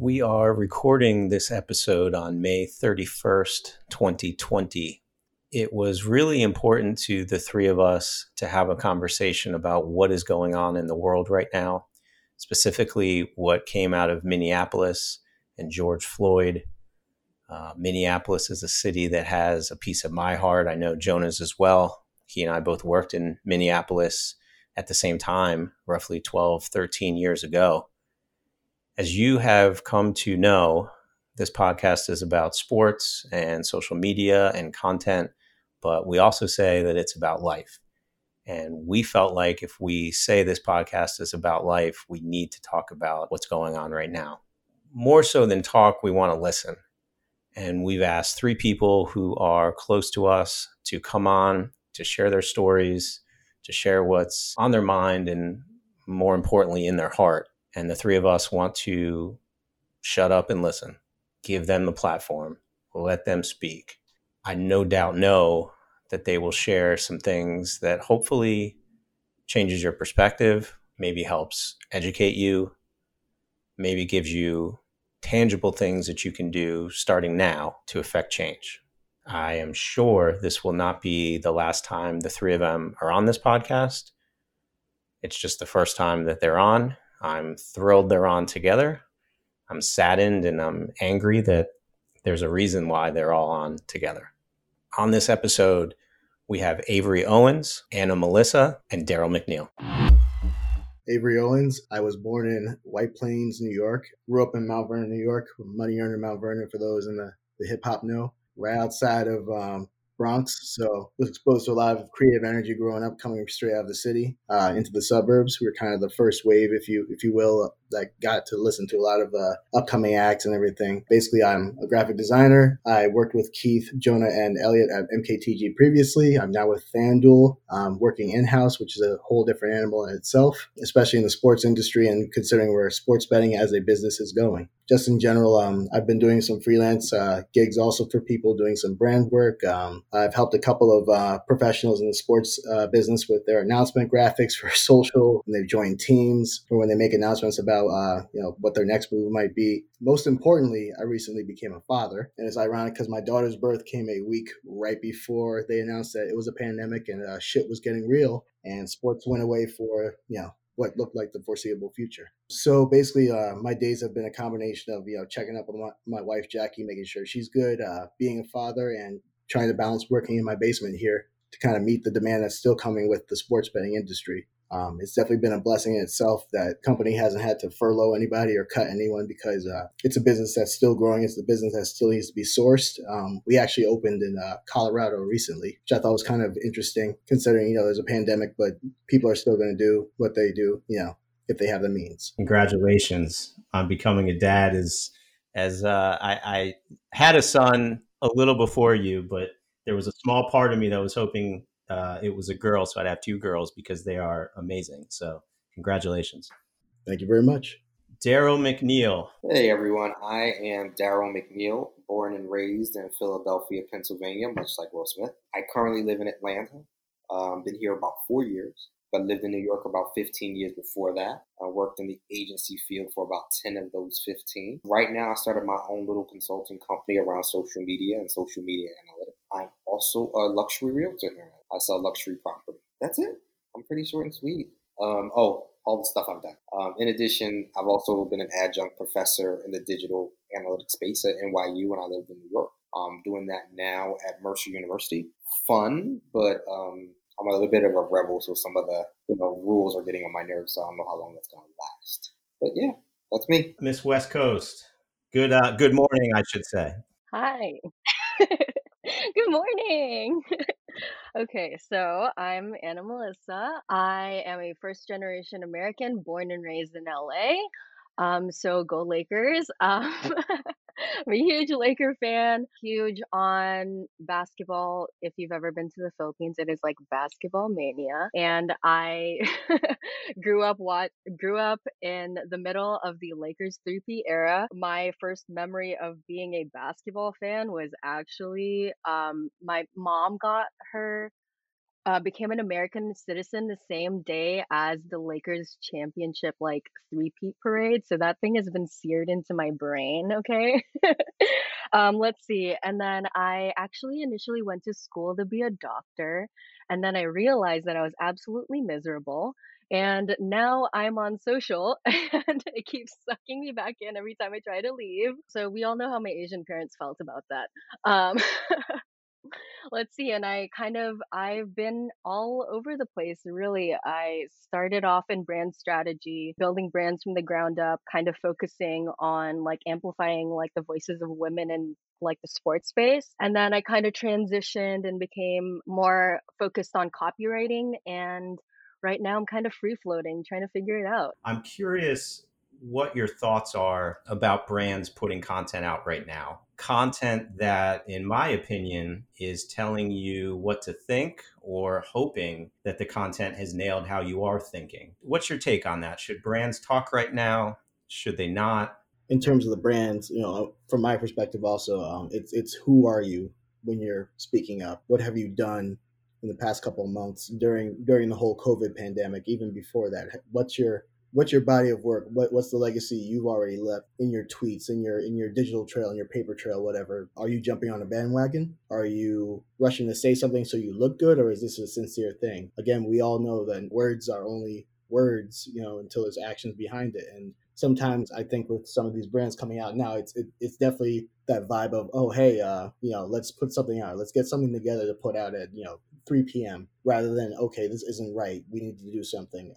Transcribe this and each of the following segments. We are recording this episode on May 31st, 2020. It was really important to the three of us to have a conversation about what is going on in the world right now, specifically what came out of Minneapolis and George Floyd. Minneapolis is a city that has a piece of my heart. I know Jonah's as well. He and I both worked in Minneapolis at the same time, roughly 12, 13 years ago. As you have come to know, this podcast is about sports and social media and content, but we also say that it's about life. And we felt like if we say this podcast is about life, we need to talk about what's going on right now. More so than talk, we want to listen. And we've asked three people who are close to us to come on, to share their stories, to share what's on their mind, and more importantly, in their heart. And the three of us want to shut up and listen, give them the platform, let them speak. I no doubt know that they will share some things that hopefully changes your perspective, maybe helps educate you, maybe gives you tangible things that you can do starting now to affect change. I am sure this will not be the last time the three of them are on this podcast. It's just the first time that they're on. I'm thrilled they're on together. I'm saddened and I'm angry that there's a reason why they're all on together. On this episode, we have Avery Owens, Anna Melissa, and Daryl McNeil. Avery Owens. I was born in White Plains, New York. Grew up in Mount Vernon, New York. Money earner Mount Vernon, for those in the hip-hop know. Right outside of Bronx. So was exposed to a lot of creative energy growing up, coming straight out of the city into the suburbs. We were kind of the first wave, if you will, that got to listen to a lot of upcoming acts and everything. Basically, I'm a graphic designer. I worked with Keith, Jonah, and Elliot at MKTG previously. I'm now with FanDuel, working in-house, which is a whole different animal in itself, especially in the sports industry and considering where sports betting as a business is going. Just in general, I've been doing some freelance gigs also for people, doing some brand work. I've helped a couple of professionals in the sports business with their announcement graphics for social, and they've joined teams for when they make announcements about what their next move might be. Most importantly, I recently became a father, and it's ironic because my daughter's birth came a week right before they announced that it was a pandemic and shit was getting real, and sports went away for what looked like the foreseeable future. So basically, my days have been a combination of checking up on my wife Jackie, making sure she's good, being a father, and trying to balance working in my basement here to kind of meet the demand that's still coming with the sports betting industry. It's definitely been a blessing in itself that company hasn't had to furlough anybody or cut anyone because it's a business that's still growing. It's a business that still needs to be sourced. We actually opened in Colorado recently, which I thought was kind of interesting considering, there's a pandemic, but people are still going to do what they do, if they have the means. Congratulations on becoming a dad. I had a son a little before you, but there was a small part of me that was hoping it was a girl, so I'd have two girls because they are amazing. So congratulations. Thank you very much. Daryl McNeil. Hey, everyone. I am Daryl McNeil, born and raised in Philadelphia, Pennsylvania, much like Will Smith. I currently live in Atlanta. Been here about 4 years, but lived in New York about 15 years before that. I worked in the agency field for about 10 of those 15. Right now, I started my own little consulting company around social media and social media analytics. I'm also a luxury realtor. I sell luxury property. That's it. I'm pretty short and sweet. All the stuff I've done. In addition, I've also been an adjunct professor in the digital analytics space at NYU when I lived in New York. I'm doing that now at Mercer University. Fun, but I'm a little bit of a rebel, so some of the rules are getting on my nerves, so I don't know how long that's going to last. But yeah, that's me. Miss West Coast, good morning, I should say. Hi. Good morning. Okay, so I'm Anna Melissa. I am a first-generation American, born and raised in LA. So go Lakers. I'm a huge Laker fan, huge on basketball. If you've ever been to the Philippines, it is like basketball mania. And I grew up in the middle of the Lakers three-peat era. My first memory of being a basketball fan was actually my mom got her became an American citizen the same day as the Lakers championship, like, three-peat parade. So that thing has been seared into my brain, okay? Let's see. And then I actually initially went to school to be a doctor. And then I realized that I was absolutely miserable. And now I'm on social and it keeps sucking me back in every time I try to leave. So we all know how my Asian parents felt about that. Let's see. And I've been all over the place, really. I started off in brand strategy, building brands from the ground up, kind of focusing on like amplifying like the voices of women in like the sports space. And then I kind of transitioned and became more focused on copywriting. And right now I'm kind of free floating, trying to figure it out. I'm curious what your thoughts are about brands putting content out right now. Content that, in my opinion, is telling you what to think or hoping that the content has nailed how you are thinking. What's your take on that? Should brands talk right now? Should they not? In terms of the brands, you know, from my perspective also, it's who are you when you're speaking up? What have you done in the past couple of months during the whole COVID pandemic, even before that? What's your body of work? What's the legacy you've already left in your tweets, in your digital trail, in your paper trail, whatever? Are you jumping on a bandwagon? Are you rushing to say something so you look good, or is this a sincere thing? Again, we all know that words are only words, you know, until there's actions behind it. And sometimes I think with some of these brands coming out now, it's definitely that vibe of, oh, hey, you know, let's put something out. Let's get something together to put out at, you know, 3 p.m. rather than, okay, this isn't right. We need to do something.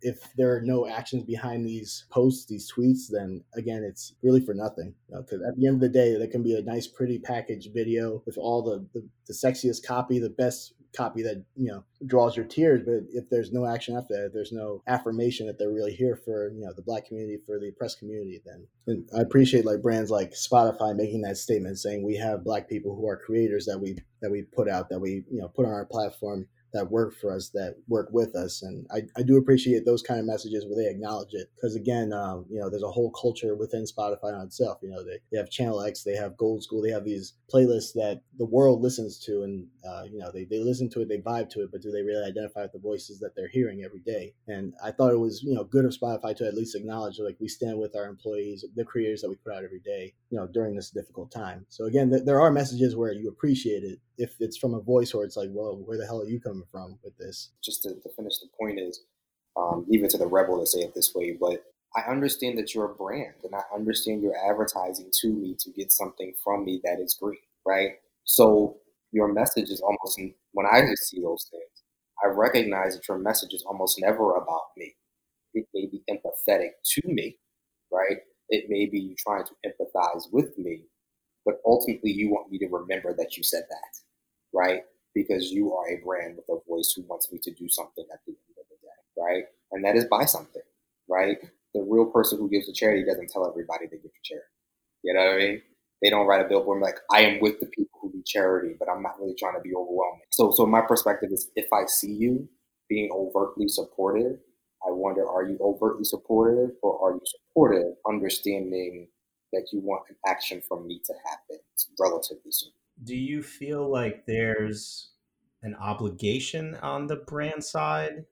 If there are no actions behind these posts, these tweets, then again, it's really for nothing. Because at the end of the day, there can be a nice, pretty packaged video with all the sexiest copy, the best copy that, you know, draws your tears. But if there's no action after that, if there's no affirmation that they're really here for, you know, the Black community, for the oppressed community, then, and I appreciate like brands like Spotify making that statement, saying we have Black people who are creators that we put out, that we, you know, put on our platform, that work for us, that work with us. And I do appreciate those kind of messages where they acknowledge it. Because again, you know, there's a whole culture within Spotify on itself. You know, they have Channel X, they have Gold School, they have these playlists that the world listens to. And, you know, they listen to it, they vibe to it, but do they really identify with the voices that they're hearing every day? And I thought it was, you know, good of Spotify to at least acknowledge, like, we stand with our employees, the creators that we put out every day, you know, during this difficult time. So again, there are messages where you appreciate it, if it's from a voice where it's like, well, where the hell are you coming from with this? Just to finish the point is, leave it to the rebel to say it this way, but I understand that you're a brand and I understand you're advertising to me to get something from me that is green, right? So your message is almost, when I see those things, I recognize that your message is almost never about me. It may be empathetic to me, right? It may be you trying to empathize with me, but ultimately you want me to remember that you said that. Right? Because you are a brand with a voice who wants me to do something at the end of the day, right? And that is buy something, right? The real person who gives to charity doesn't tell everybody they give to charity. You know what I mean? They don't write a billboard like, I am with the people who do charity, but I'm not really trying to be overwhelming. So my perspective is, if I see you being overtly supportive, I wonder, are you overtly supportive or are you supportive, understanding that you want an action from me to happen relatively soon? Do you feel like there's an obligation on the brand side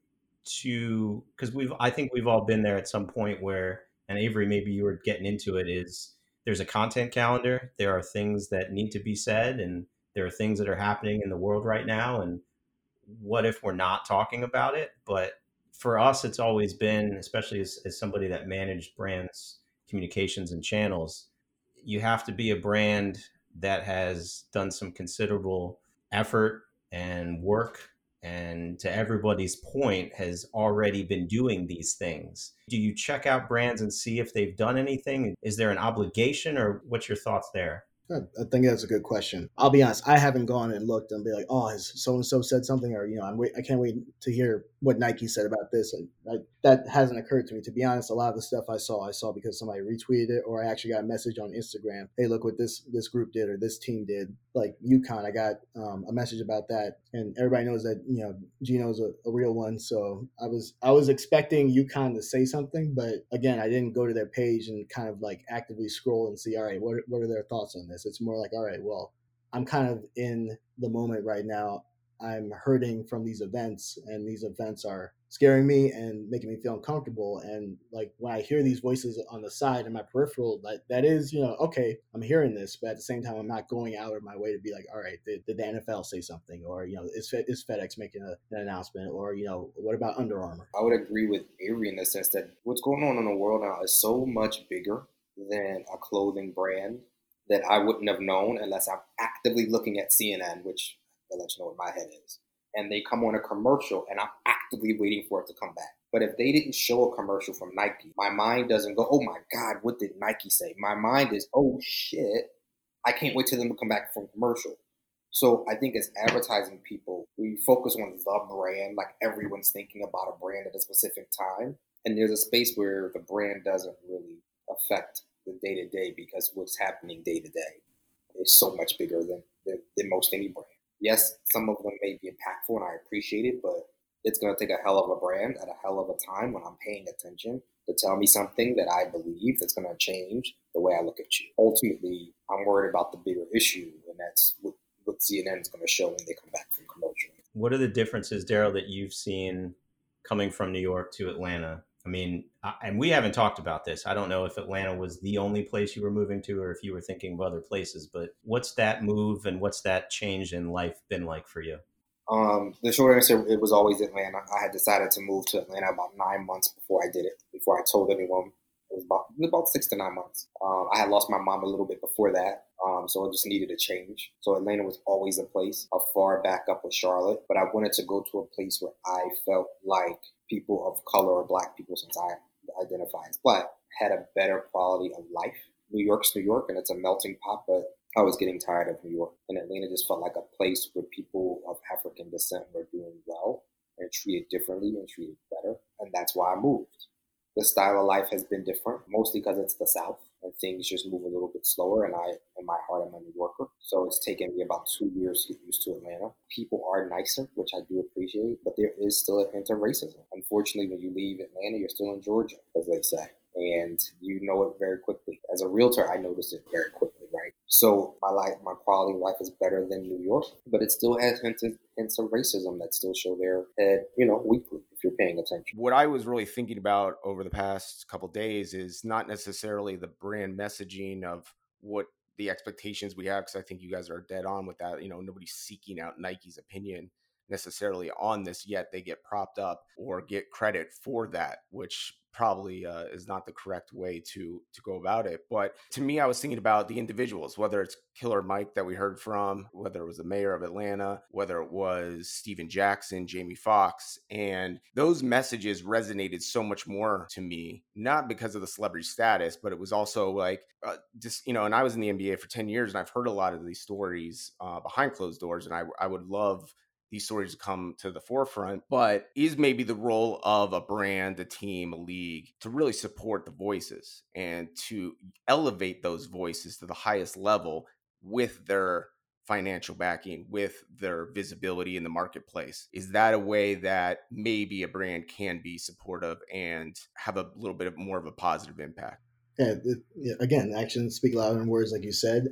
to, because I think we've all been there at some point where, and Avery, maybe you were getting into it, is there's a content calendar. There are things that need to be said and there are things that are happening in the world right now. And what if we're not talking about it? But for us, it's always been, especially as somebody that managed brands, communications and channels, you have to be a brand that has done some considerable effort and work, and to everybody's point, has already been doing these things. Do you check out brands and see if they've done anything? Is there an obligation, or what's your thoughts there? I think that's a good question. I'll be honest, I haven't gone and looked and be like, oh, has so-and-so said something? Or, you know, I can't wait to hear what Nike said about this. And that hasn't occurred to me. To be honest, a lot of the stuff I saw because somebody retweeted it, or I actually got a message on Instagram. Hey, look what this group did or this team did. Like UConn, I got a message about that. And everybody knows that, you know, Gino's a real one. So I was expecting UConn to say something. But again, I didn't go to their page and kind of like actively scroll and see, all right, what are their thoughts on this? It's more like, all right, well, I'm kind of in the moment right now. I'm hurting from these events, and these events are scaring me and making me feel uncomfortable. And like when I hear these voices on the side in my peripheral, like that is, you know, okay, I'm hearing this, but at the same time, I'm not going out of my way to be like, all right, did the NFL say something? Or, you know, is FedEx making an announcement? Or, you know, what about Under Armour? I would agree with Avery in the sense that what's going on in the world now is so much bigger than a clothing brand that I wouldn't have known unless I'm actively looking at CNN, which I'll let you know what my head is. And they come on a commercial and I'm actively waiting for it to come back. But if they didn't show a commercial from Nike, my mind doesn't go, oh my God, what did Nike say? My mind is, oh shit, I can't wait till them to come back from commercial. So I think as advertising people, we focus on the brand, like everyone's thinking about a brand at a specific time. And there's a space where the brand doesn't really affect the day-to-day because what's happening day-to-day is so much bigger than most any brand. Yes, some of them may be impactful and I appreciate it, but it's going to take a hell of a brand at a hell of a time when I'm paying attention to tell me something that I believe that's going to change the way I look at you. Ultimately, I'm worried about the bigger issue, and that's what CNN is going to show when they come back from commercial. What are the differences, Daryl, that you've seen coming from New York to Atlanta? I mean, and we haven't talked about this. I don't know if Atlanta was the only place you were moving to or if you were thinking of other places, but what's that move and what's that change in life been like for you? The short answer, it was always Atlanta. I had decided to move to Atlanta about 9 months before I did it, before I told anyone. It was about 6 to 9 months. I had lost my mom a little bit before that, so I just needed a change. So Atlanta was always a place. I far back up with Charlotte, but I wanted to go to a place where I felt like people of color or black people, since I identify as black, had a better quality of life. New York's New York, and it's a melting pot, but I was getting tired of New York. And Atlanta just felt like a place where people of African descent were doing well and treated differently and treated better. And that's why I moved. The style of life has been different, mostly because it's the South and things just move a little bit slower. And I, in my heart, I'm a New Yorker. So it's taken me about 2 years to get used to Atlanta. People are nicer, which I do appreciate, but there is still a hint of racism. Unfortunately, when you leave Atlanta, you're still in Georgia, as they say. And you know it very quickly. As a realtor, I noticed it very quickly, right? So my quality of life is better than New York, but it still has hints of racism that still show their head, you know, weekly if you're paying attention. What I was really thinking about over the past couple of days is not necessarily the brand messaging of what the expectations we have, because I think you guys are dead on with that. You know, nobody's seeking out Nike's opinion necessarily on this, yet they get propped up or get credit for that, which probably is not the correct way to go about it. But to me, I was thinking about the individuals, whether it's Killer Mike that we heard from, whether it was the mayor of Atlanta, whether it was Steven Jackson, Jamie Foxx. And those messages resonated so much more to me, not because of the celebrity status, but it was also like just, you know, and I was in the NBA for 10 years and I've heard a lot of these stories behind closed doors. And I would love these stories come to the forefront, but is maybe the role of a brand, a team, a league to really support the voices and to elevate those voices to the highest level with their financial backing, with their visibility in the marketplace. Is that a way that maybe a brand can be supportive and have a little bit of more of a positive impact? Yeah, again, actions speak louder than words, like you said.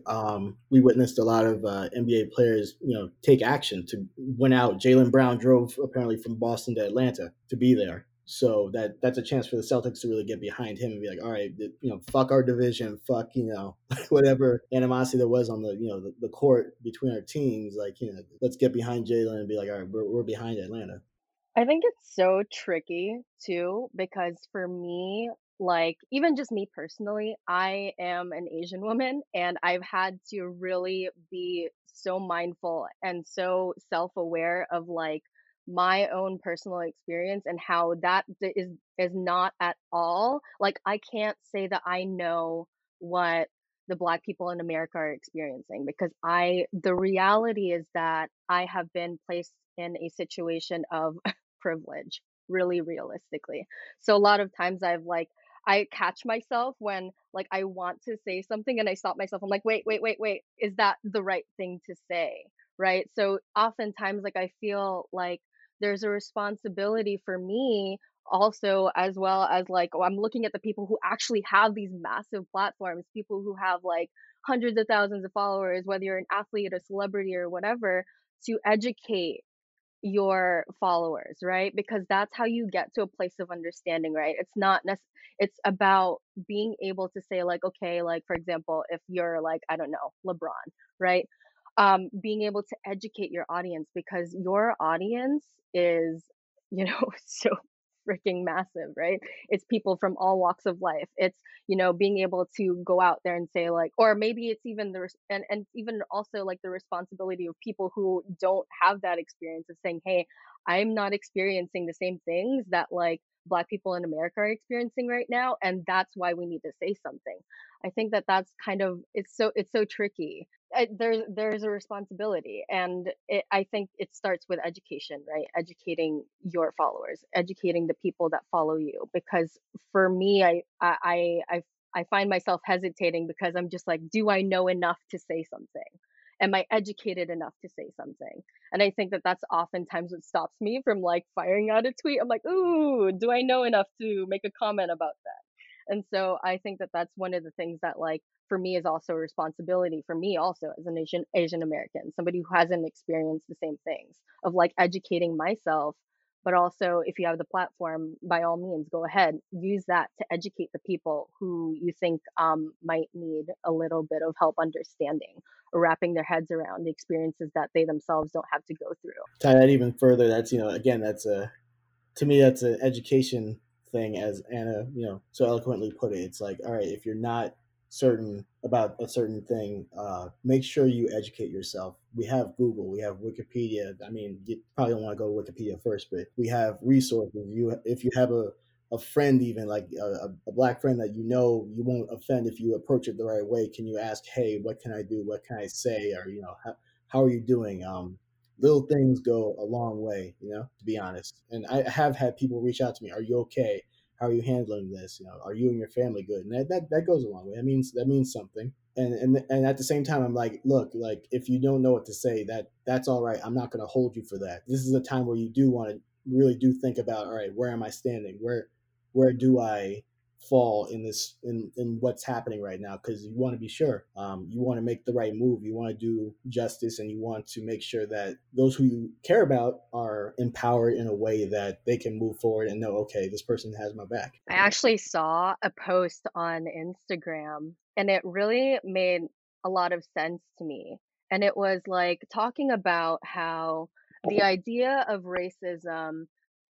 We witnessed a lot of NBA players, you know, take action to win out. Jaylen Brown drove apparently from Boston to Atlanta to be there. So that's a chance for the Celtics to really get behind him and be like, all right, you know, fuck our division, fuck, you know, whatever animosity there was on the, you know, the court between our teams. Like, you know, let's get behind Jaylen and be like, all right, we're behind Atlanta. I think it's so tricky too, because for me, like, even just me personally, I am an Asian woman and I've had to really be so mindful and so self-aware of like my own personal experience and how that is not at all. Like, I can't say that I know what the Black people in America are experiencing, because the reality is that I have been placed in a situation of privilege, really realistically. So a lot of times I catch myself when like I want to say something and I stop myself. I'm like, wait, is that the right thing to say? Right. So oftentimes like I feel like there's a responsibility for me also, as well as like, oh, I'm looking at the people who actually have these massive platforms, people who have like hundreds of thousands of followers, whether you're an athlete, a celebrity or whatever, to educate your followers, right? Because that's how you get to a place of understanding, right? It's not it's about being able to say, like, okay, like, for example, if you're like, I don't know, LeBron, right? Being able to educate your audience, because your audience is, you know, so freaking massive, right? It's people from all walks of life. It's, you know, being able to go out there and say, like, or maybe it's even the and even also like the responsibility of people who don't have that experience of saying, hey, I'm not experiencing the same things that like Black people in America are experiencing right now, and that's why we need to say something. I think that that's kind of, it's so tricky. There's a responsibility, and I think it starts with education, right? Educating your followers, educating the people that follow you. Because for me, I find myself hesitating because I'm just like, do I know enough to say something? Am I educated enough to say something? And I think that that's oftentimes what stops me from like firing out a tweet. I'm like, ooh, do I know enough to make a comment about that? And so I think that that's one of the things that, like, for me is also a responsibility for me also as an Asian American, somebody who hasn't experienced the same things, of like educating myself. But also, if you have the platform, by all means, go ahead, use that to educate the people who you think might need a little bit of help understanding or wrapping their heads around the experiences that they themselves don't have to go through. Tie that even further. That's, you know, again, that's an education thing, as Anna, you know, so eloquently put it. It's like, all right, if you're not certain about a certain thing, make sure you educate yourself. We have Google, we have Wikipedia. I mean, you probably don't want to go to Wikipedia first, but we have resources. If you have a friend, even like a Black friend that you know you won't offend if you approach it the right way, can you ask, hey, what can I do? What can I say? Or, you know, how are you doing? Little things go a long way, you know, to be honest. And I have had people reach out to me, are you okay? How are you handling this? You know, are you and your family good? And that goes a long way. That means something. And at the same time, I'm like, look, like, if you don't know what to say, that's all right. I'm not going to hold you for that. This is a time where you do want to really do think about, all right, where am I standing? Where do I fall in this, in what's happening right now? Because you want to be sure. You want to make the right move. You want to do justice, and you want to make sure that those who you care about are empowered in a way that they can move forward and know, okay, this person has my back. I actually saw a post on Instagram, and it really made a lot of sense to me. And it was like talking about how the idea of racism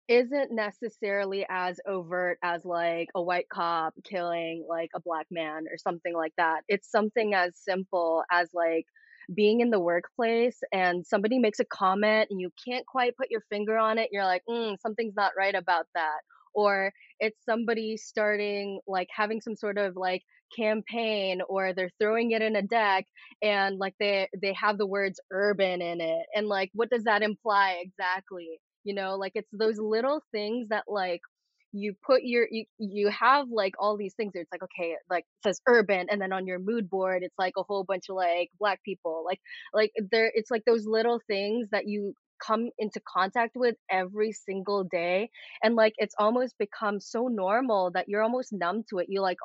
isn't necessarily as overt as like a white cop killing like a Black man or something like that. It's something as simple as like being in the workplace and somebody makes a comment and you can't quite put your finger on it. You're like, something's not right about that. Or it's somebody starting like having some sort of like campaign, or they're throwing it in a deck and like they have the words urban in it. And like, what does that imply exactly? You know, like, it's those little things that like you put you have like all these things. It's like, okay, like it says urban, and then on your mood board, it's like a whole bunch of like Black people, like there. It's like those little things that you come into contact with every single day, and like it's almost become so normal that you're almost numb to it. You like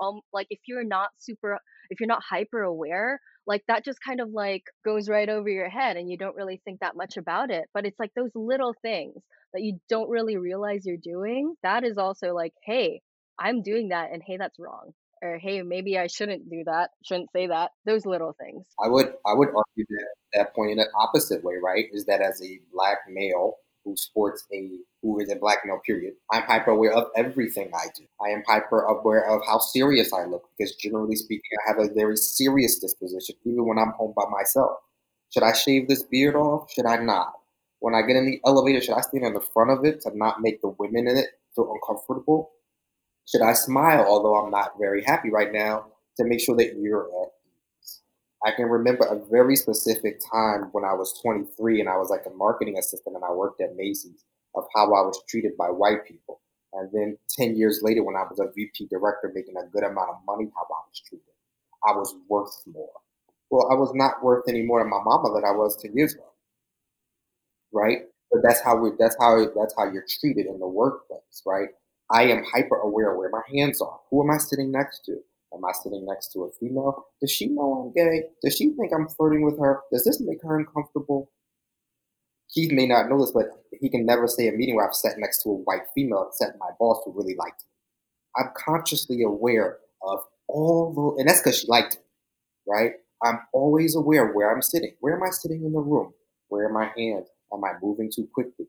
if you're not hyper aware, like that just kind of like goes right over your head and you don't really think that much about it. But it's like those little things that you don't really realize you're doing. That is also like, hey, I'm doing that, and hey, that's wrong. Or hey, maybe I shouldn't do that, shouldn't say that, those little things. I would argue that point in the opposite way, right? Is that as a Black male who is a Black male, period, I'm hyper aware of everything I do. I am hyper aware of how serious I look, because generally speaking, I have a very serious disposition, even when I'm home by myself. Should I shave this beard off? Should I not? When I get in the elevator, should I stand in the front of it to not make the women in it feel uncomfortable? Should I smile, although I'm not very happy right now, to make sure that you're at ease? I can remember a very specific time when I was 23 and I was like a marketing assistant and I worked at Macy's, of how I was treated by white people. And then 10 years later, when I was a VP director making a good amount of money, how I was treated. I was worth more. Well, I was not worth any more to my mama than I was 10 years ago, right? But that's how you're treated in the workplace, right? I am hyper aware where my hands are. Who am I sitting next to? Am I sitting next to a female? Does she know I'm gay? Does she think I'm flirting with her? Does this make her uncomfortable? Keith may not know this, but he can never stay in a meeting where I've sat next to a white female except my boss who really liked me. I'm consciously aware of all the, and that's because she liked me, right? I'm always aware of where I'm sitting. Where am I sitting in the room? Where are my hands? Am I moving too quickly?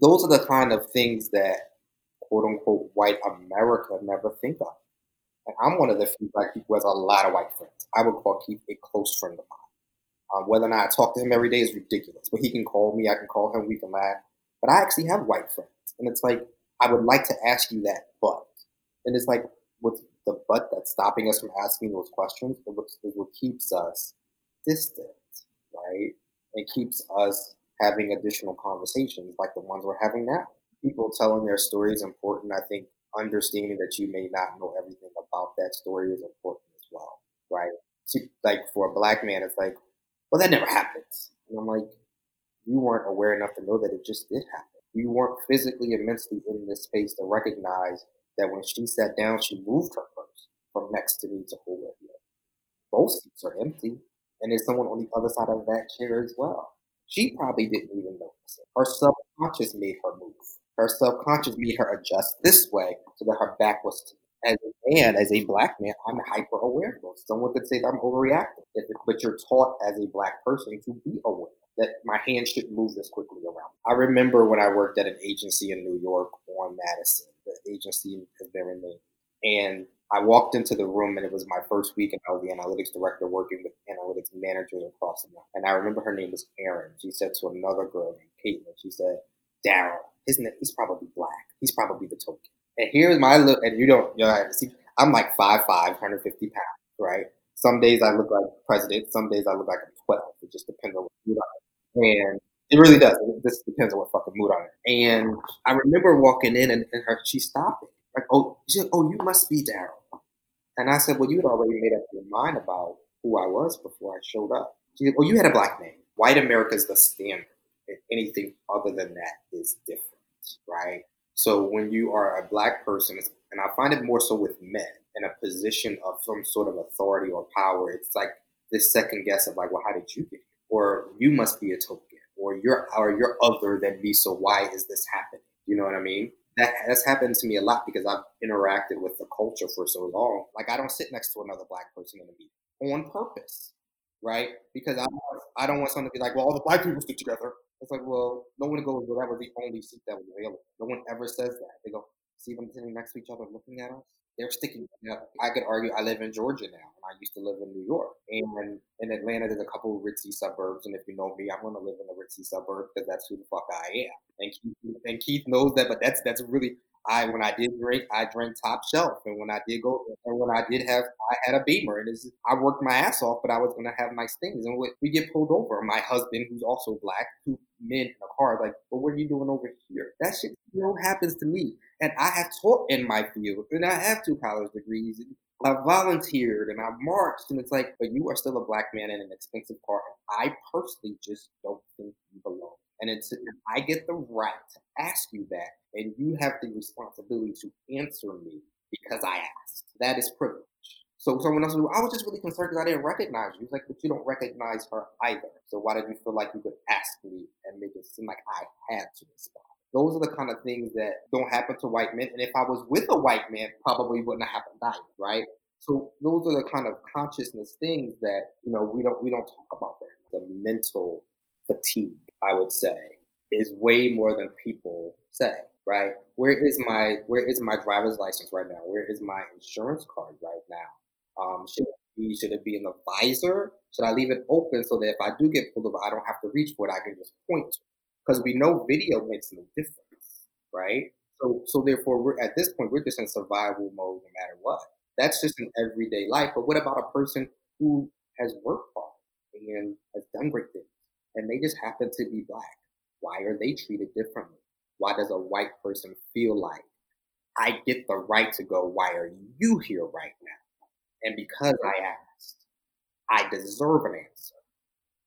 Those are the kind of things that, quote unquote, white America never think of. And I'm one of the few black people who has a lot of white friends. I would call Keith a close friend of mine. Whether or not I talk to him every day is ridiculous, but he can call me, I can call him, we can laugh. But I actually have white friends. And it's like, I would like to ask you that, but. And it's like, with the but that's stopping us from asking those questions, is what keeps us distant, right? It keeps us having additional conversations like the ones we're having now. People telling their story is important. I think understanding that you may not know everything about that story is important as well, right? So, like, for a black man, it's like, well, that never happens. And I'm like, you weren't aware enough to know that it just did happen. You weren't physically and mentally in this space to recognize that when she sat down, she moved her purse from next to me to over here. Both seats are empty. And there's someone on the other side of that chair as well. She probably didn't even notice it. Her subconscious made her move. Her subconscious made her adjust this way so that her back was to me. As a black man, I'm hyper aware of those. Someone could say that I'm overreacting. But you're taught as a black person to be aware that my hand shouldn't move this quickly around. I remember when I worked at an agency in New York on Madison. The agency has been renamed. And I walked into the room, and it was my first week, and I was the analytics director working with analytics managers across the map. And I remember her name was Erin. She said to another girl named Caitlin, she said, Daryl, isn't it? He's probably black. He's probably the token. And here's my look, and you don't have to see, I'm like 5'5", 150 pounds, right? Some days I look like the president. Some days I look like I'm 12. It just depends on what mood I'm in. And it really does. It just depends on what fucking mood I'm in. And I remember walking in, and she stopped it. Like, oh, she said, oh, you must be Daryl. And I said, well, you had already made up your mind about who I was before I showed up. She said, well, you had a black name. White America is the standard. And anything other than that is different, right? So when you are a black person, and I find it more so with men in a position of some sort of authority or power, it's like this second guess of like, well, how did you get here? Or you must be a token, or you're other than me. So why is this happening? You know what I mean? That has happened to me a lot because I've interacted with the culture for so long. Like, I don't sit next to another black person in a meeting on purpose, right? Because I don't want someone to be like, well, all the black people stick together. It's like, well, no one goes, well, that was the only seat that was available. No one ever says that. They go, see them sitting next to each other looking at us? They're sticking together. I could argue I live in Georgia now, and I used to live in New York. And in Atlanta, there's a couple of ritzy suburbs. And if you know me, I'm going to live in the ritzy suburb because that's who the fuck I am. And Keith knows that, but that's really, when I did drink, I drank top shelf. And when I did go, and when I did have, I had a Beamer. And it's just, I worked my ass off, but I was going to have nice things. And we get pulled over. My husband, who's also black, two men in a car, like, well, what are you doing over here? That shit happens to me. And I have taught in my field, and I have 2 college degrees, and I've volunteered, and I've marched, and it's like, but you are still a black man in an expensive car, and I personally just don't think you belong. And I get the right to ask you that, and you have the responsibility to answer me because I asked. That is privilege. So someone else, I was just really concerned because I didn't recognize you. He's like, but you don't recognize her either. So why did you feel like you could ask me and make it seem like I had to respond? Those are the kind of things that don't happen to white men. And if I was with a white man, probably wouldn't have happened either, right? So those are the kind of consciousness things that, you know, we don't talk about that. The mental fatigue, I would say, is way more than people say, right? Where is my driver's license right now? Where is my insurance card right now? Should it be in the visor? Should I leave it open so that if I do get pulled over, I don't have to reach for it, I can just point to it? Because we know video makes no difference, right? So therefore, we're at this point, we're just in survival mode no matter what. That's just an everyday life. But what about a person who has worked hard and has done great things, and they just happen to be black? Why are they treated differently? Why does a white person feel like, I get the right to go, why are you here right now? And because I asked, I deserve an answer.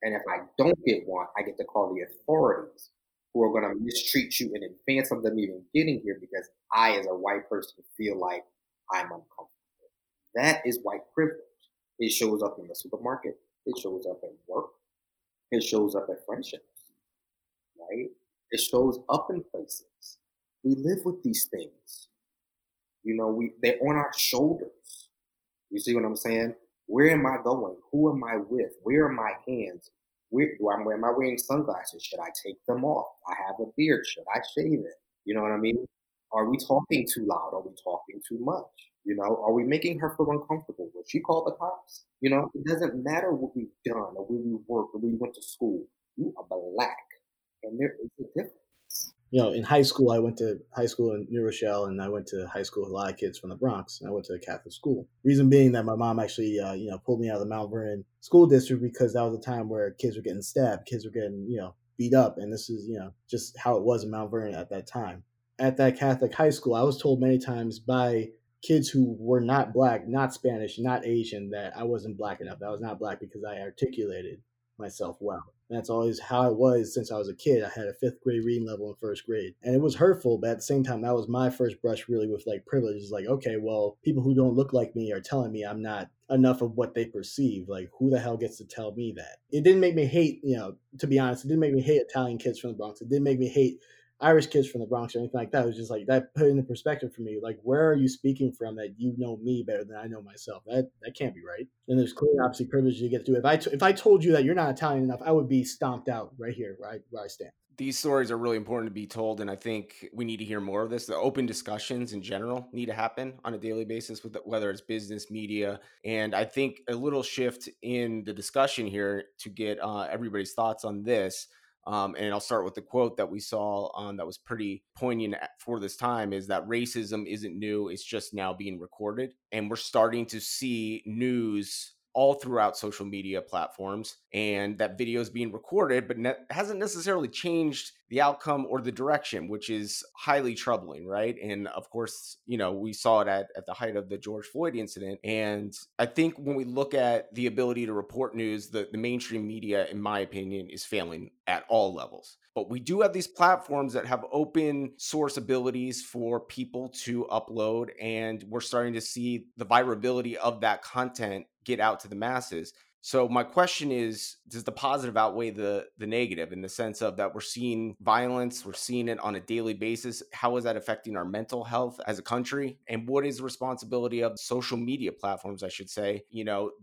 And if I don't get one, I get to call the authorities who are going to mistreat you in advance of them even getting here because I, as a white person, feel like I'm uncomfortable. That is white privilege. It shows up in the supermarket. It shows up at work. It shows up at friendships. right? It shows up in places. We live with these things. You know, they're on our shoulders. You see what I'm saying? Where am I going? Who am I with? Where are my hands? Am I wearing sunglasses? Should I take them off? I have a beard. Should I shave it? You know what I mean? Are we talking too loud? Are we talking too much? You know, are we making her feel uncomfortable? Will she call the cops? You know, it doesn't matter what we've done or where we work or where we went to school. You are Black, and there is a difference. You know, in high school, I went to high school in New Rochelle, and I went to high school with a lot of kids from the Bronx, and I went to a Catholic school. Reason being that my mom actually, pulled me out of the Mount Vernon school district because that was a time where kids were getting stabbed, kids were getting, beat up, and this is, just how it was in Mount Vernon at that time. At that Catholic high school, I was told many times by kids who were not Black, not Spanish, not Asian, that I wasn't Black enough. I was not Black because I articulated myself well. And that's always how it was since I was a kid. I had a 5th grade reading level in 1st grade. And it was hurtful, but at the same time, that was my first brush really with like privilege. It's like, okay, well, people who don't look like me are telling me I'm not enough of what they perceive. Like, who the hell gets to tell me that? It didn't make me hate, to be honest, it didn't make me hate Italian kids from the Bronx. It didn't make me hate Irish kids from the Bronx or anything like that. It was just like that put into perspective for me. Like, where are you speaking from that you know me better than I know myself? That can't be right. And there's clearly obviously privilege you get to do. If I told you that you're not Italian enough, I would be stomped out right here where I stand. These stories are really important to be told, and I think we need to hear more of this. The open discussions in general need to happen on a daily basis, whether it's business, media, and I think a little shift in the discussion here to get everybody's thoughts on this. And I'll start with the quote that we saw that was pretty poignant for this time is that racism isn't new. It's just now being recorded. And we're starting to see news all throughout social media platforms and that video is being recorded, but hasn't necessarily changed the outcome or the direction, which is highly troubling, right? And of course, we saw it at the height of the George Floyd incident. And I think when we look at the ability to report news, the mainstream media, in my opinion, is failing at all levels. But we do have these platforms that have open source abilities for people to upload, and we're starting to see the virality of that content get out to the masses. So my question is, does the positive outweigh the negative in the sense of that we're seeing violence, we're seeing it on a daily basis? How is that affecting our mental health as a country? And what is the responsibility of social media platforms, I should say,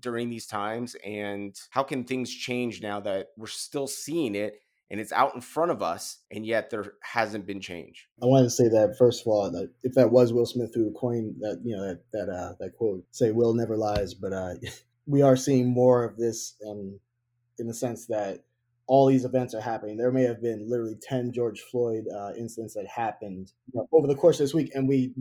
during these times? And how can things change now that we're still seeing it and it's out in front of us, and yet there hasn't been change? I wanted to say that, first of all, that if that was Will Smith who coined that, that quote, say, Will never lies, but we are seeing more of this in the sense that all these events are happening. There may have been literally 10 George Floyd incidents that happened over the course of this week, and we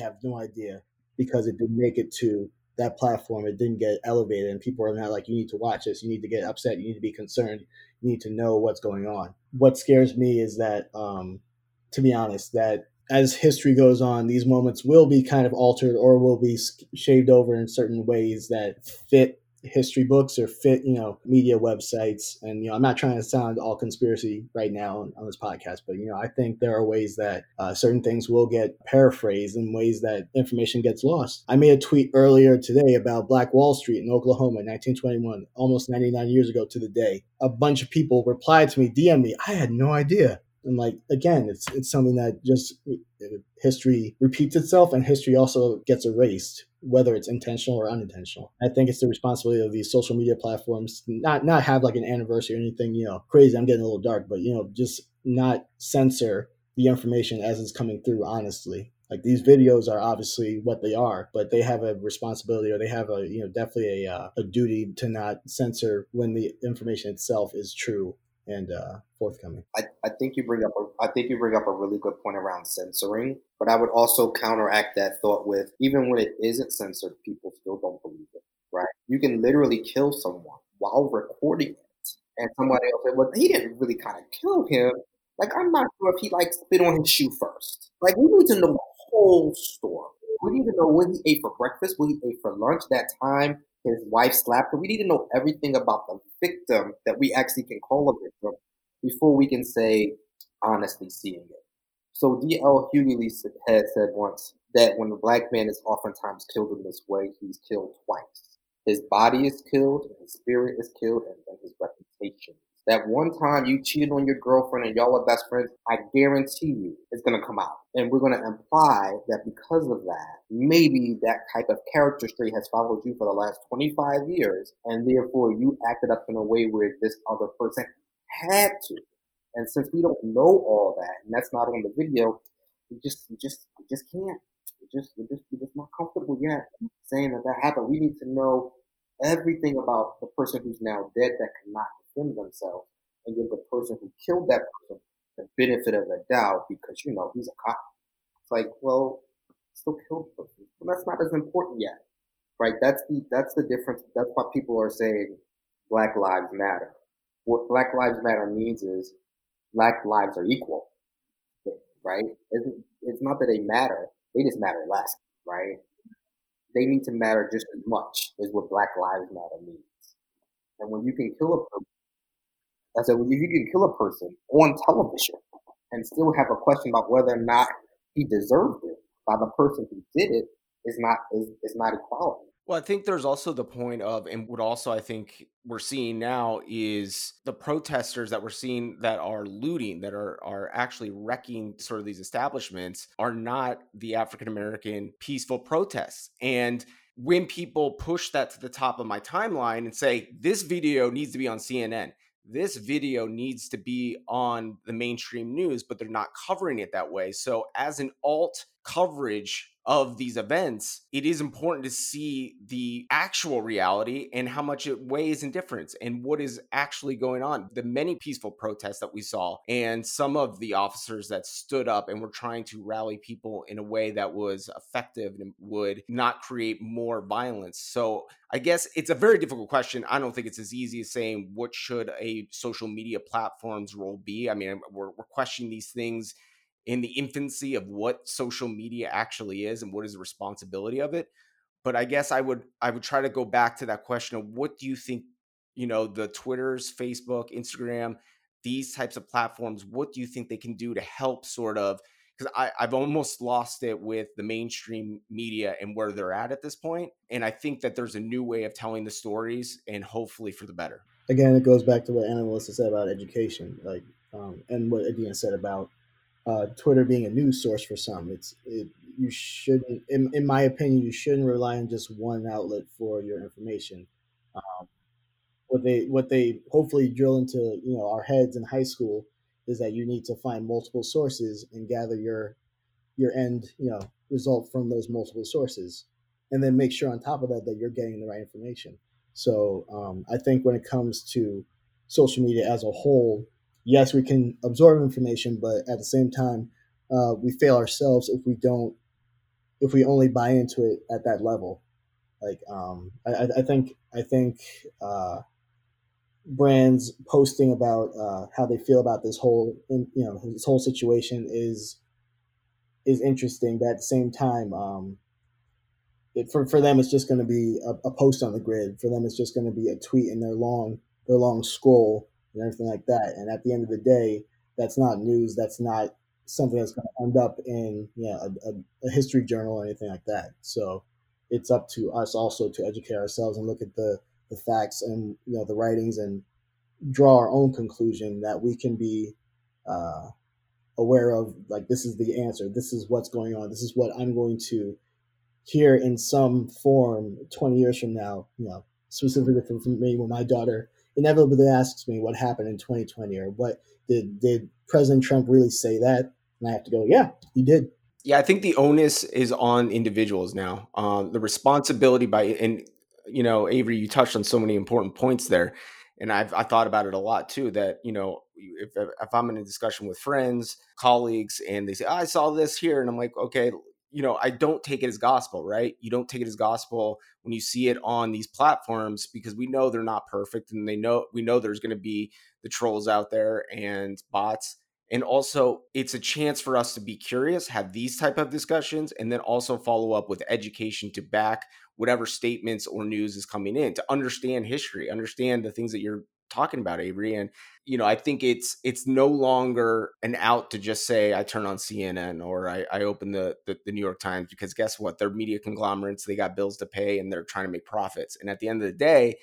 have no idea because it didn't make it to that platform. It didn't get elevated, and people are now like, you need to watch this. You need to get upset. You need to be concerned. You need to know what's going on. What scares me is that, to be honest, that as history goes on, these moments will be kind of altered or will be shaved over in certain ways that fit history books or fit, media websites. And, I'm not trying to sound all conspiracy right now on this podcast, but, I think there are ways that certain things will get paraphrased and ways that information gets lost. I made a tweet earlier today about Black Wall Street in Oklahoma in 1921, almost 99 years ago to the day. A bunch of people replied to me, DM me. I had no idea. And like, again, it's something that just history repeats itself, and history also gets erased, whether it's intentional or unintentional. I think it's the responsibility of these social media platforms to not have like an anniversary or anything, crazy. I'm getting a little dark, but, just not censor the information as it's coming through, honestly. Like, these videos are obviously what they are, but they have a responsibility, or they have a, definitely a duty to not censor when the information itself is true and forthcoming. I think you bring up a really good point around censoring, but I would also counteract that thought with, even when it isn't censored, people still don't believe it, right? You can literally kill someone while recording it, and somebody else said, well, he didn't really kind of kill him. Like, I'm not sure if he spit on his shoe first. Like, we need to know the whole story. We need to know what he ate for breakfast, what he ate for lunch, that time his wife slapped her. We need to know everything about the victim that we actually can call a victim before we can say, honestly seeing it. So D.L. Hughley had said once that when a Black man is oftentimes killed in this way, he's killed twice. His body is killed, and his spirit is killed, and then his reputation is that one time you cheated on your girlfriend and y'all are best friends, I guarantee you it's going to come out. And we're going to imply that because of that, maybe that type of character trait has followed you for the last 25 years. And therefore, you acted up in a way where this other person had to. And since we don't know all that, and that's not on the video, we just can't. We're just not comfortable yet saying that that happened. We need to know everything about the person who's now dead that cannot defend themselves, and give the person who killed that person the benefit of the doubt because, you know, he's a cop. It's like, well, still killed the person. Well, that's not as important yet, right? That's the difference. That's why people are saying Black Lives Matter. What Black Lives Matter means is Black lives are equal, right? It's not that they matter. They just matter less, right? They need to matter just as much is what Black Lives Matter means. And when you can kill a person, I said, when you can kill a person on television and still have a question about whether or not he deserved it by the person who did it, is not equality. Well, I think there's also the point of, and what also I think we're seeing now is the protesters that we're seeing that are looting, that are actually wrecking sort of these establishments, are not the African-American peaceful protests. And when people push that to the top of my timeline and say, this video needs to be on CNN, this video needs to be on the mainstream news, but they're not covering it that way. So as an alt coverage of these events, it is important to see the actual reality and how much it weighs in difference and what is actually going on. The many peaceful protests that we saw and some of the officers that stood up and were trying to rally people in a way that was effective and would not create more violence. So I guess it's a very difficult question. I don't think it's as easy as saying, what should a social media platform's role be? I mean, we're questioning these things in the infancy of what social media actually is and what is the responsibility of it. But I guess I would try to go back to that question of, what do you think, you know, the Twitters, Facebook, Instagram, these types of platforms, what do you think they can do to help sort of, because I've almost lost it with the mainstream media and where they're at this point. And I think that there's a new way of telling the stories, and hopefully for the better. Again, it goes back to what Anna Melissa said about education, like, and what Adina said about Twitter being a news source for some. You shouldn't, in my opinion, you shouldn't rely on just one outlet for your information. What they hopefully drill into, you know, our heads in high school is that you need to find multiple sources and gather your end, you know, result from those multiple sources, and then make sure on top of that you're getting the right information. So I think when it comes to social media as a whole, yes, we can absorb information, but at the same time, we fail ourselves if we only buy into it at that level. Like, I think brands posting about how they feel about this whole, you know, this whole situation is interesting, but at the same time, for them, it's just going to be a post on the grid. For them, it's just going to be a tweet in their long scroll and everything like that. And at the end of the day, that's not news. That's not something that's going to end up in, you know, a history journal or anything like that. So it's up to us also to educate ourselves and look at the facts and, you know, the writings, and draw our own conclusion that we can be aware of. Like, this is the answer. This is what's going on. This is what I'm going to hear in some form 20 years from now, you know, specifically from me, when my daughter inevitably asks me what happened in 2020, or what did President Trump really say that? And I have to go, yeah, he did. Yeah, I think the onus is on individuals now. The responsibility and you know, Avery, you touched on so many important points there, and I thought about it a lot too. That, you know, if I'm in a discussion with friends, colleagues, and they say, oh, I saw this here, and I'm like, okay. You know, I don't take it as gospel, right? You don't take it as gospel when you see it on these platforms, because we know they're not perfect, and we know there's going to be the trolls out there and bots. And also, it's a chance for us to be curious, have these type of discussions, and then also follow up with education to back whatever statements or news is coming in, to understand history, understand the things that you're talking about, Avery. And, you know, I think it's no longer an out to just say, I turn on CNN or I open the New York Times, because guess what? They're media conglomerates. They got bills to pay and they're trying to make profits. And at the end of the day,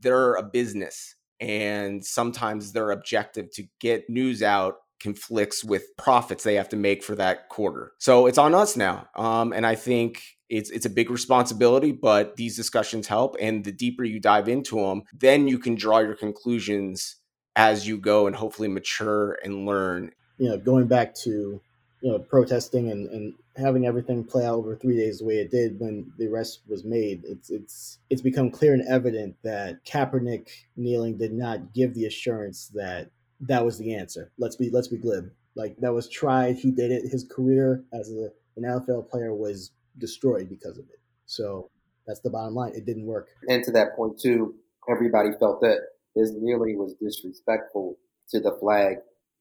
they're a business. And sometimes their objective to get news out conflicts with profits they have to make for that quarter. So it's on us now. And I think it's a big responsibility, but these discussions help. And the deeper you dive into them, then you can draw your conclusions as you go and hopefully mature and learn. You know, going back to, you know, protesting and having everything play out over 3 days the way it did when the arrest was made, it's become clear and evident that Kaepernick kneeling did not give the assurance that that was the answer. Let's be glib. Like, that was tried. He did it. His career as an NFL player was destroyed because of it. So that's the bottom line. It didn't work. And to that point too, everybody felt that his kneeling was disrespectful to the flag.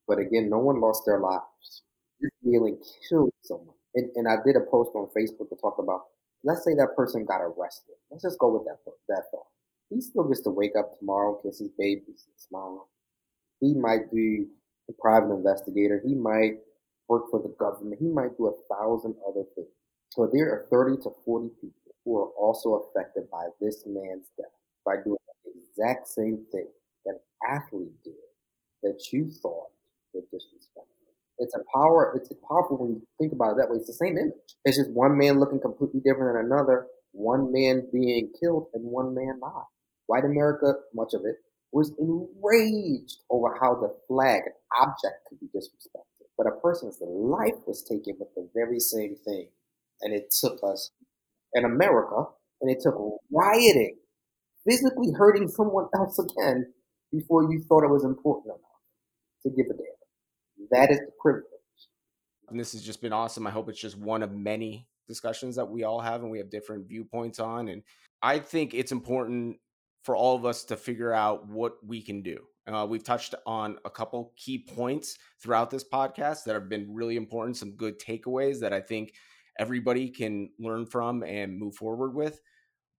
But again, no one lost their lives. His kneeling killed someone. And I did a post on Facebook to talk about, let's say that person got arrested. Let's just go with that thought. He still gets to wake up tomorrow, kiss his babies, smile. He might be a private investigator. He might work for the government. He might do 1,000 other things. So there are 30 to 40 people who are also affected by this man's death by doing the exact same thing that an athlete did that you thought was disrespectful. It's powerful when you think about it that way. It's the same image. It's just one man looking completely different than another, one man being killed and one man not. White America, much of it, was enraged over how the flag, an object, could be disrespected. But a person's life was taken with the very same thing. And it took us in America, and it took rioting, physically hurting someone else again before you thought it was important enough to give a damn. That is the privilege. And this has just been awesome. I hope it's just one of many discussions that we all have and we have different viewpoints on. And I think it's important for all of us to figure out what we can do. We've touched on a couple key points throughout this podcast that have been really important, some good takeaways that I think everybody can learn from and move forward with.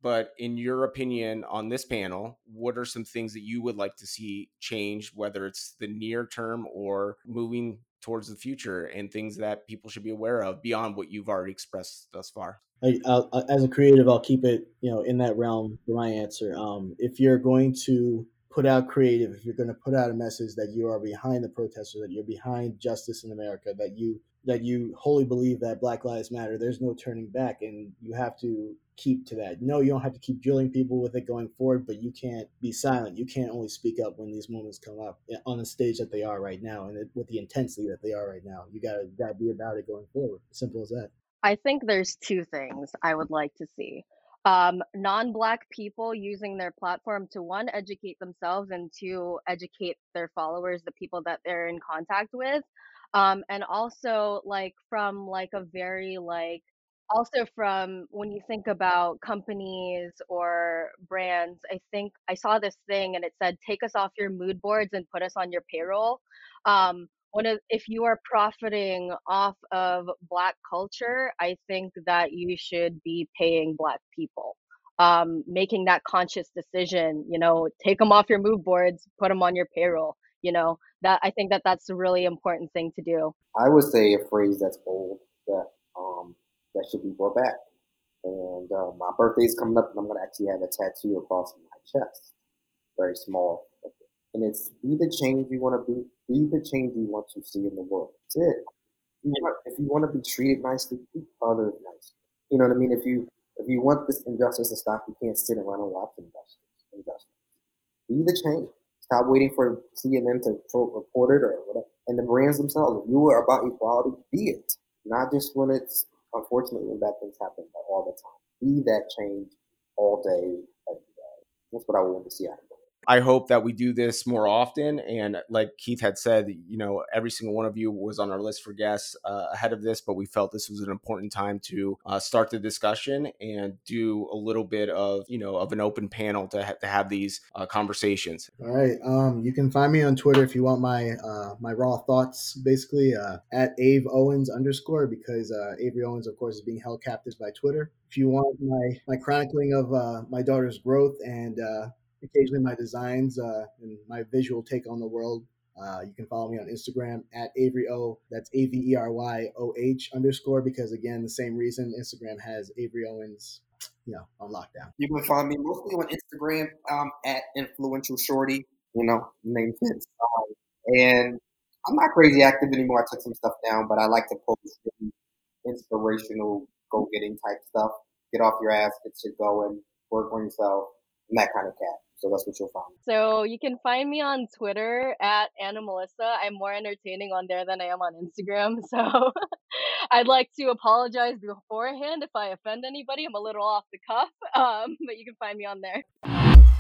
But in your opinion on this panel, what are some things that you would like to see change, whether it's the near term or moving towards the future, and things that people should be aware of beyond what you've already expressed thus far? As a creative, I'll keep it, you know, in that realm for my answer. If you're going to put out creative, if you're going to put out a message that you are behind the protesters, that you're behind justice in America, that you wholly believe that Black Lives Matter, there's no turning back, and you have to keep to that. No, you don't have to keep drilling people with it going forward, but you can't be silent. You can't only speak up when these moments come up on the stage that they are right now and with the intensity that they are right now. You gotta be about it going forward. Simple as that. I think there's two things I would like to see. Non-Black people using their platform to, one, educate themselves, and two, educate their followers, the people that they're in contact with. And also, like, from, like, a very, like, also from when you think about companies or brands, I think I saw this thing and it said, take us off your mood boards and put us on your payroll. If you are profiting off of Black culture, I think that you should be paying Black people, making that conscious decision, you know, take them off your mood boards, put them on your payroll. You know, that I think that's a really important thing to do. I would say a phrase that's old that should be brought back. And my birthday's coming up, and I'm going to actually have a tattoo across my chest, very small. And it's be the change you want to be the change you want to see in the world. That's it. If you want to be treated nicely, treat others nicely. You know what I mean? If you want this injustice to stop, you can't sit around and watch injustice. Be the change. Stop waiting for CNN to report it or whatever. And the brands themselves, if you were about equality, be it. Not just when it's, unfortunately, when bad things happen, but all the time. Be that change all day, every day. That's what I want to see out of it. I hope that we do this more often. And like Keith had said, you know, every single one of you was on our list for guests ahead of this, but we felt this was an important time to start the discussion and do a little bit of, you know, of an open panel to have these conversations. All right. You can find me on Twitter if you want my raw thoughts, basically, at @AveOwens_ because Avery Owens, of course, is being held captive by Twitter. If you want my chronicling of my daughter's growth and occasionally my designs and my visual take on the world, you can follow me on Instagram at Avery O. That's AVERYOH_ because, again, the same reason Instagram has Avery Owens, you know, on lockdown. You can find me mostly on Instagram at influential shorty. you know, name fits. And I'm not crazy active anymore. I took some stuff down, but I like to post really inspirational, go-getting type stuff. Get off your ass, get shit going, work on yourself, and that kind of cat. So that's what you'll find. So you can find me on Twitter at Anna Melissa. I'm more entertaining on there than I am on Instagram. So I'd like to apologize beforehand if I offend anybody. I'm a little off the cuff, but you can find me on there.